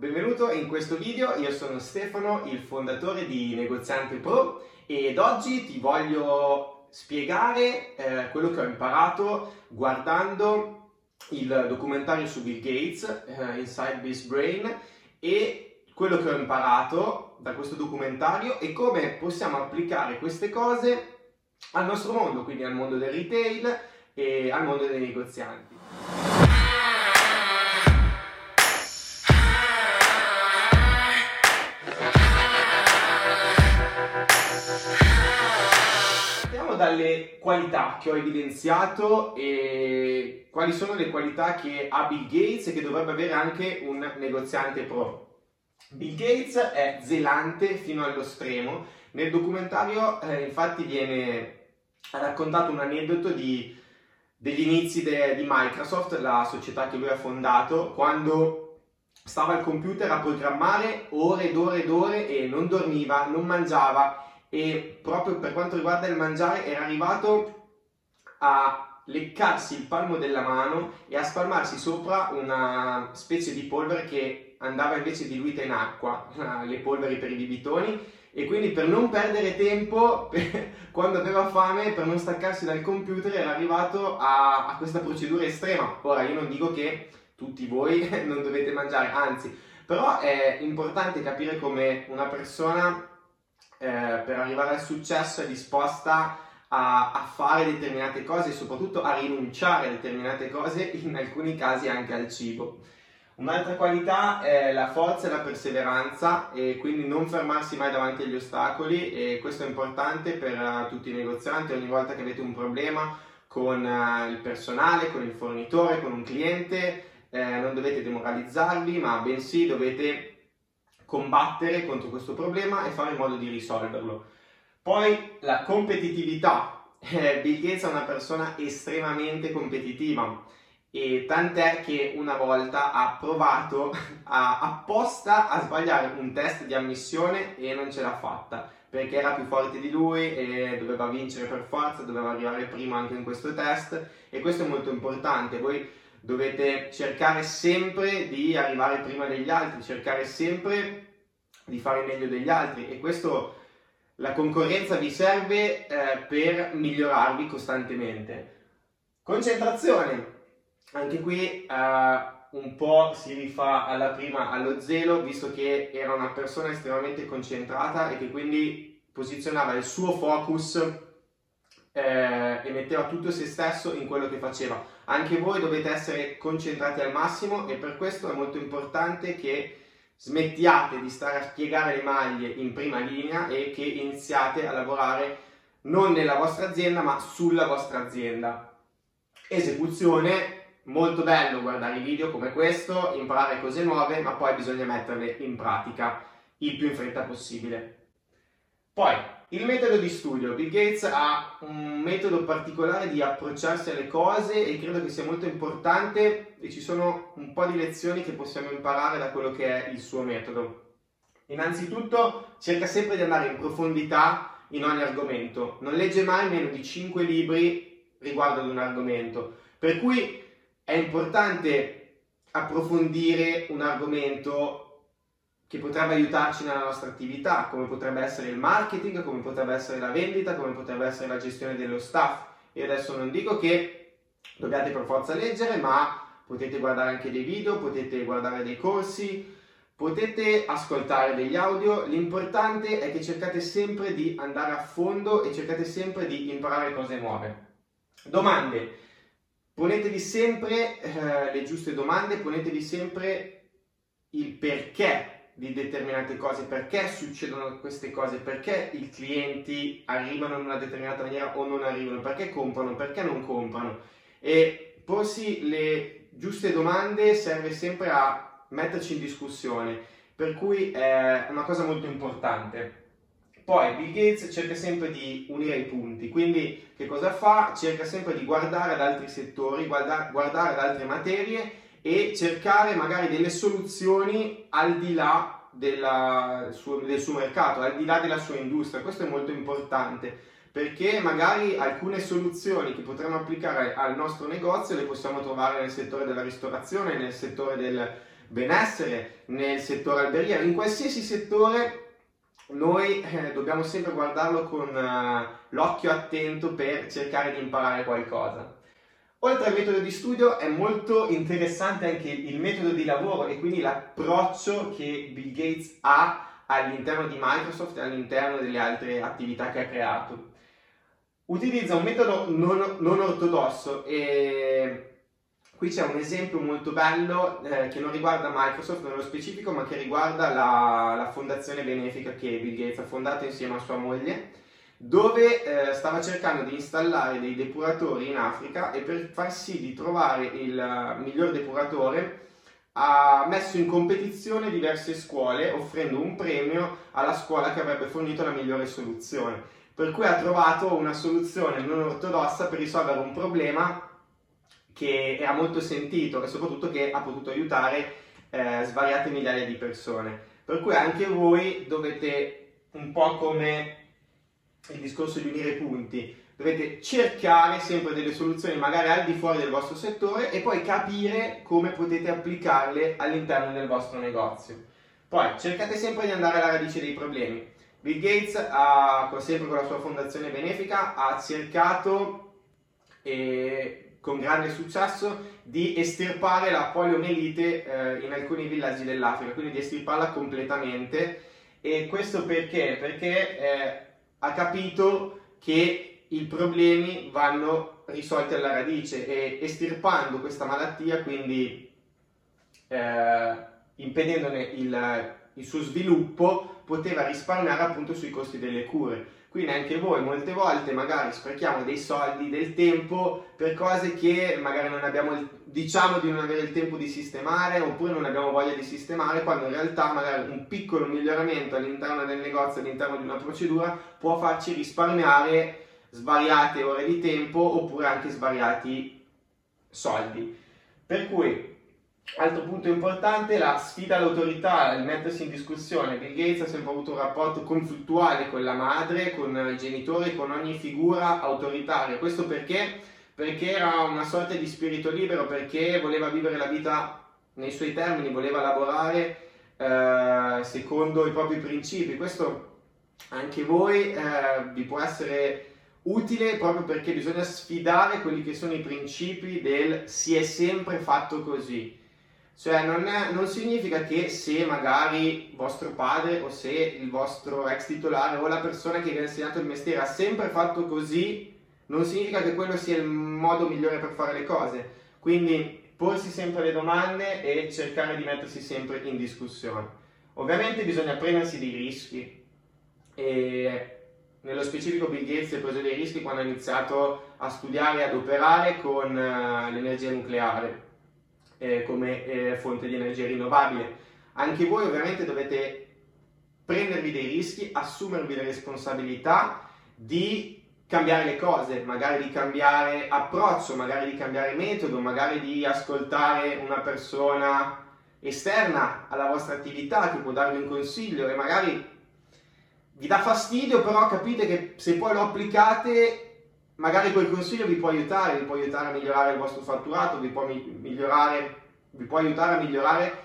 benvenuto in questo video, io sono Stefano, il fondatore di Negoziante Pro, ed oggi ti voglio spiegare quello che ho imparato guardando il documentario su Bill Gates, Inside this Brain, e quello che ho imparato da questo documentario e come possiamo applicare queste cose al nostro mondo, quindi al mondo del retail e al mondo dei negozianti. Partiamo dalle qualità che ho evidenziato e quali sono le qualità che ha Bill Gates e che dovrebbe avere anche un negoziante pro. Bill Gates è zelante fino allo stremo. Nel documentario infatti viene raccontato un aneddoto degli inizi di Microsoft, la società che lui ha fondato, quando stava al computer a programmare ore ed ore ed ore e non dormiva, non mangiava, e proprio per quanto riguarda il mangiare era arrivato a leccarsi il palmo della mano e a spalmarsi sopra una specie di polvere che andava invece diluita in acqua, le polveri per i bibitoni, e quindi per non perdere tempo, quando aveva fame, per non staccarsi dal computer, era arrivato a questa procedura estrema. Ora, io non dico che tutti voi non dovete mangiare, anzi, però è importante capire come una persona per arrivare al successo è disposta a fare determinate cose e soprattutto a rinunciare a determinate cose, in alcuni casi anche al cibo. Un'altra qualità è la forza e la perseveranza, e quindi non fermarsi mai davanti agli ostacoli, e questo è importante per tutti i negozianti. Ogni volta che avete un problema con il personale, con il fornitore, con un cliente, non dovete demoralizzarvi, ma bensì dovete combattere contro questo problema e fare in modo di risolverlo. Poi la competitività. Bill Gates è una persona estremamente competitiva, e tant'è che una volta ha provato apposta a sbagliare un test di ammissione e non ce l'ha fatta, perché era più forte di lui e doveva vincere per forza, doveva arrivare prima anche in questo test, e questo è molto importante. Voi dovete cercare sempre di arrivare prima degli altri, cercare sempre di fare meglio degli altri, e questo, la concorrenza vi serve per migliorarvi costantemente. Concentrazione. Anche qui un po' si rifà alla prima, allo zelo, visto che era una persona estremamente concentrata e che quindi posizionava il suo focus e metteva tutto se stesso in quello che faceva. Anche voi dovete essere concentrati al massimo, e per questo è molto importante che smettiate di stare a piegare le maglie in prima linea e che iniziate a lavorare non nella vostra azienda ma sulla vostra azienda. Esecuzione. Molto bello guardare i video come questo, imparare cose nuove, ma poi bisogna metterle in pratica il più in fretta possibile. Poi, il metodo di studio. Bill Gates ha un metodo particolare di approcciarsi alle cose e credo che sia molto importante, e ci sono un po' di lezioni che possiamo imparare da quello che è il suo metodo. Innanzitutto, cerca sempre di andare in profondità in ogni argomento. Non legge mai meno di 5 libri riguardo ad un argomento, per cui è importante approfondire un argomento che potrebbe aiutarci nella nostra attività, come potrebbe essere il marketing, come potrebbe essere la vendita, come potrebbe essere la gestione dello staff. Io adesso non dico che dobbiate per forza leggere, ma potete guardare anche dei video, potete guardare dei corsi, potete ascoltare degli audio. L'importante è che cercate sempre di andare a fondo e cercate sempre di imparare cose nuove. Domande. Ponetevi sempre le giuste domande, ponetevi sempre il perché di determinate cose, perché succedono queste cose, perché i clienti arrivano in una determinata maniera o non arrivano, perché comprano, perché non comprano. E porsi le giuste domande serve sempre a metterci in discussione, per cui è una cosa molto importante. Poi Bill Gates cerca sempre di unire i punti, quindi che cosa fa? Cerca sempre di guardare ad altri settori, guardare ad altre materie e cercare magari delle soluzioni al di là del suo mercato, al di là della sua industria. Questo è molto importante, perché magari alcune soluzioni che potremmo applicare al nostro negozio le possiamo trovare nel settore della ristorazione, nel settore del benessere, nel settore alberghiero, in qualsiasi settore noi dobbiamo sempre guardarlo con l'occhio attento per cercare di imparare qualcosa. Oltre al metodo di studio è molto interessante anche il metodo di lavoro e quindi l'approccio che Bill Gates ha all'interno di Microsoft e all'interno delle altre attività che ha creato. Utilizza un metodo non ortodosso e qui c'è un esempio molto bello che non riguarda Microsoft nello specifico, ma che riguarda la fondazione benefica che Bill Gates ha fondato insieme a sua moglie, dove stava cercando di installare dei depuratori in Africa e per far sì di trovare il miglior depuratore ha messo in competizione diverse scuole offrendo un premio alla scuola che avrebbe fornito la migliore soluzione. Per cui ha trovato una soluzione non ortodossa per risolvere un problema che era molto sentito e soprattutto che ha potuto aiutare svariate migliaia di persone. Per cui anche voi dovete, un po' come il discorso di unire i punti, dovete cercare sempre delle soluzioni magari al di fuori del vostro settore e poi capire come potete applicarle all'interno del vostro negozio. Poi cercate sempre di andare alla radice dei problemi. Bill Gates, sempre con la sua fondazione benefica, ha cercato con grande successo di estirpare la poliomielite in alcuni villaggi dell'Africa, quindi di estirparla completamente. E questo perché? Perché ha capito che i problemi vanno risolti alla radice e estirpando questa malattia, quindi impedendone il suo sviluppo, poteva risparmiare appunto sui costi delle cure. Quindi anche voi molte volte magari sprechiamo dei soldi, del tempo per cose che magari non abbiamo, diciamo di non avere il tempo di sistemare oppure non abbiamo voglia di sistemare, quando in realtà magari un piccolo miglioramento all'interno del negozio, all'interno di una procedura può farci risparmiare svariate ore di tempo oppure anche svariati soldi. Per cui altro punto importante, la sfida all'autorità, il mettersi in discussione. Bill Gates ha sempre avuto un rapporto conflittuale con la madre, con i genitori, con ogni figura autoritaria. Questo perché? Perché era una sorta di spirito libero, perché voleva vivere la vita nei suoi termini, voleva lavorare secondo i propri principi. Questo anche voi vi può essere utile proprio perché bisogna sfidare quelli che sono i principi del si è sempre fatto così. Cioè non significa che se magari vostro padre o se il vostro ex titolare o la persona che vi ha insegnato il mestiere ha sempre fatto così, non significa che quello sia il modo migliore per fare le cose. Quindi porsi sempre le domande e cercare di mettersi sempre in discussione. Ovviamente bisogna prendersi dei rischi e nello specifico Bill Gates si è preso dei rischi quando ha iniziato a studiare e ad operare con l'energia nucleare come fonte di energia rinnovabile. Anche voi ovviamente dovete prendervi dei rischi, assumervi la responsabilità di cambiare le cose, magari di cambiare approccio, magari di cambiare metodo, magari di ascoltare una persona esterna alla vostra attività che può darvi un consiglio e magari vi dà fastidio, però capite che se poi lo applicate magari quel consiglio vi può aiutare a migliorare il vostro fatturato, vi può aiutare a migliorare,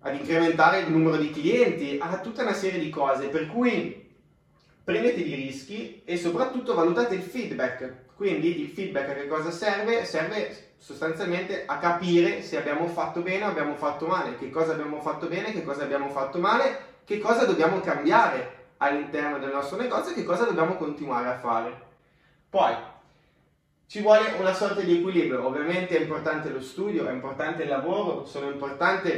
ad incrementare il numero di clienti, a tutta una serie di cose. Per cui prendetevi i rischi e soprattutto valutate il feedback. Quindi il feedback a che cosa serve? Serve sostanzialmente a capire se abbiamo fatto bene o abbiamo fatto male, che cosa abbiamo fatto bene, che cosa abbiamo fatto male, che cosa dobbiamo cambiare all'interno del nostro negozio e che cosa dobbiamo continuare a fare. Poi ci vuole una sorta di equilibrio, ovviamente è importante lo studio, è importante il lavoro, sono importanti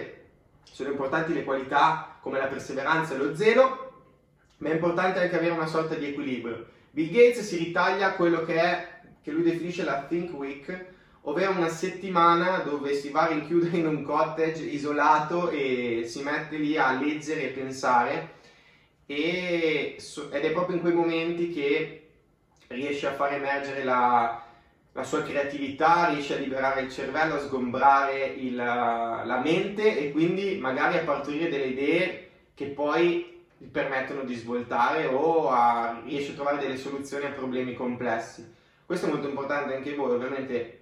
le qualità come la perseveranza e lo zelo, ma è importante anche avere una sorta di equilibrio. Bill Gates si ritaglia quello che lui definisce la Think Week, ovvero una settimana dove si va a rinchiudere in un cottage isolato e si mette lì a leggere e pensare ed è proprio in quei momenti che riesce a far emergere la sua creatività, riesce a liberare il cervello, a sgombrare la mente e quindi magari a partorire delle idee che poi gli permettono di svoltare o riesce a trovare delle soluzioni a problemi complessi. Questo è molto importante anche voi, ovviamente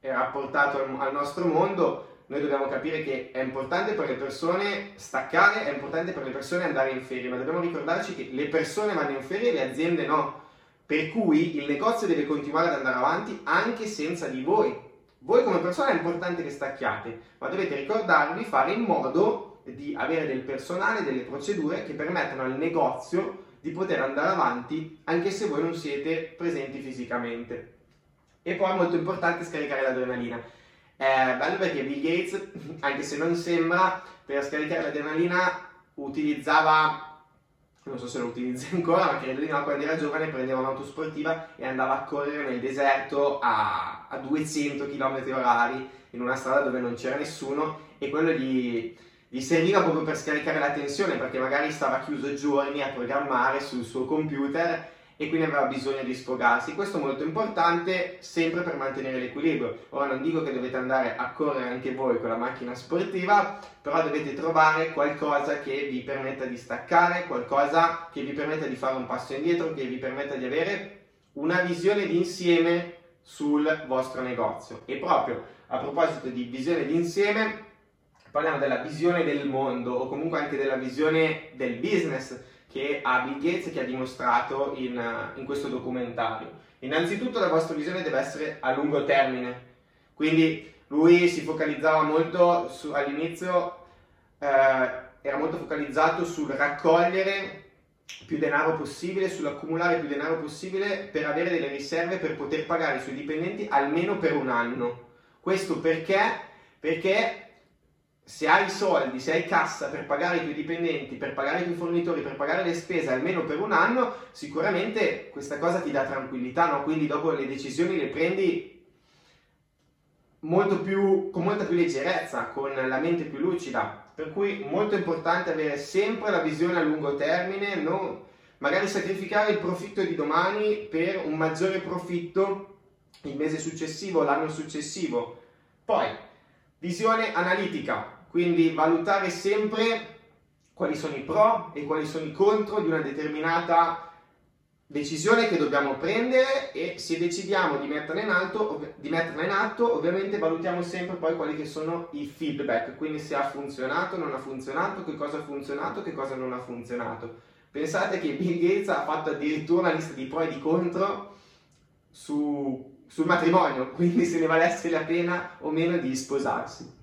è rapportato al nostro mondo, noi dobbiamo capire che è importante per le persone staccare, è importante per le persone andare in ferie, ma dobbiamo ricordarci che le persone vanno in ferie e le aziende no. Per cui il negozio deve continuare ad andare avanti anche senza di voi. Voi come persone è importante che stacchiate, ma dovete ricordarvi fare in modo di avere del personale, delle procedure che permettano al negozio di poter andare avanti anche se voi non siete presenti fisicamente. E poi è molto importante scaricare l'adrenalina. È bello perché Bill Gates, anche se non sembra, per scaricare l'adrenalina utilizzava... non so se lo utilizzi ancora, ma credo di no, quando era giovane prendeva un'auto sportiva e andava a correre nel deserto a 200 km/h in una strada dove non c'era nessuno, e quello gli serviva proprio per scaricare la tensione, perché magari stava chiuso giorni a programmare sul suo computer e quindi aveva bisogno di sfogarsi. Questo è molto importante sempre per mantenere l'equilibrio. Ora non dico che dovete andare a correre anche voi con la macchina sportiva, però dovete trovare qualcosa che vi permetta di staccare, qualcosa che vi permetta di fare un passo indietro, che vi permetta di avere una visione d'insieme sul vostro negozio. E proprio a proposito di visione d'insieme, parliamo della visione del mondo, o comunque anche della visione del business, che ha Bill Gates, che ha dimostrato in questo documentario. Innanzitutto la vostra visione deve essere a lungo termine, quindi lui si focalizzava molto, era molto focalizzato sul raccogliere più denaro possibile, sull'accumulare più denaro possibile per avere delle riserve per poter pagare i suoi dipendenti almeno per un anno. Questo perché? Perché se hai i soldi, se hai cassa per pagare i tuoi dipendenti, per pagare i tuoi fornitori, per pagare le spese almeno per un anno, sicuramente questa cosa ti dà tranquillità, no? Quindi dopo le decisioni le prendi con molta più leggerezza, con la mente più lucida. Per cui è molto importante avere sempre la visione a lungo termine, non magari sacrificare il profitto di domani per un maggiore profitto il mese successivo, l'anno successivo. Poi visione analitica, quindi valutare sempre quali sono i pro e quali sono i contro di una determinata decisione che dobbiamo prendere, e se decidiamo di metterla in atto, ovviamente valutiamo sempre poi quali che sono i feedback, quindi se ha funzionato, non ha funzionato, che cosa ha funzionato, che cosa non ha funzionato. Pensate che Bill Gates ha fatto addirittura una lista di pro e di contro sul matrimonio, quindi se ne valesse la pena o meno di sposarsi.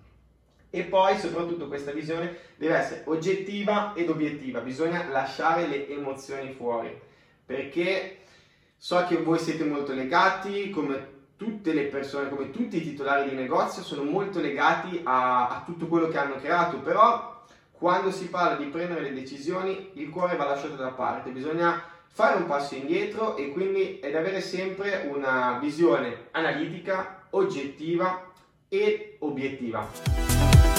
E poi soprattutto questa visione deve essere oggettiva ed obiettiva, bisogna lasciare le emozioni fuori, perché so che voi siete molto legati, come tutte le persone, come tutti i titolari di negozio sono molto legati a tutto quello che hanno creato, però quando si parla di prendere le decisioni il cuore va lasciato da parte, bisogna fare un passo indietro, e quindi è da avere sempre una visione analitica, oggettiva e obiettiva.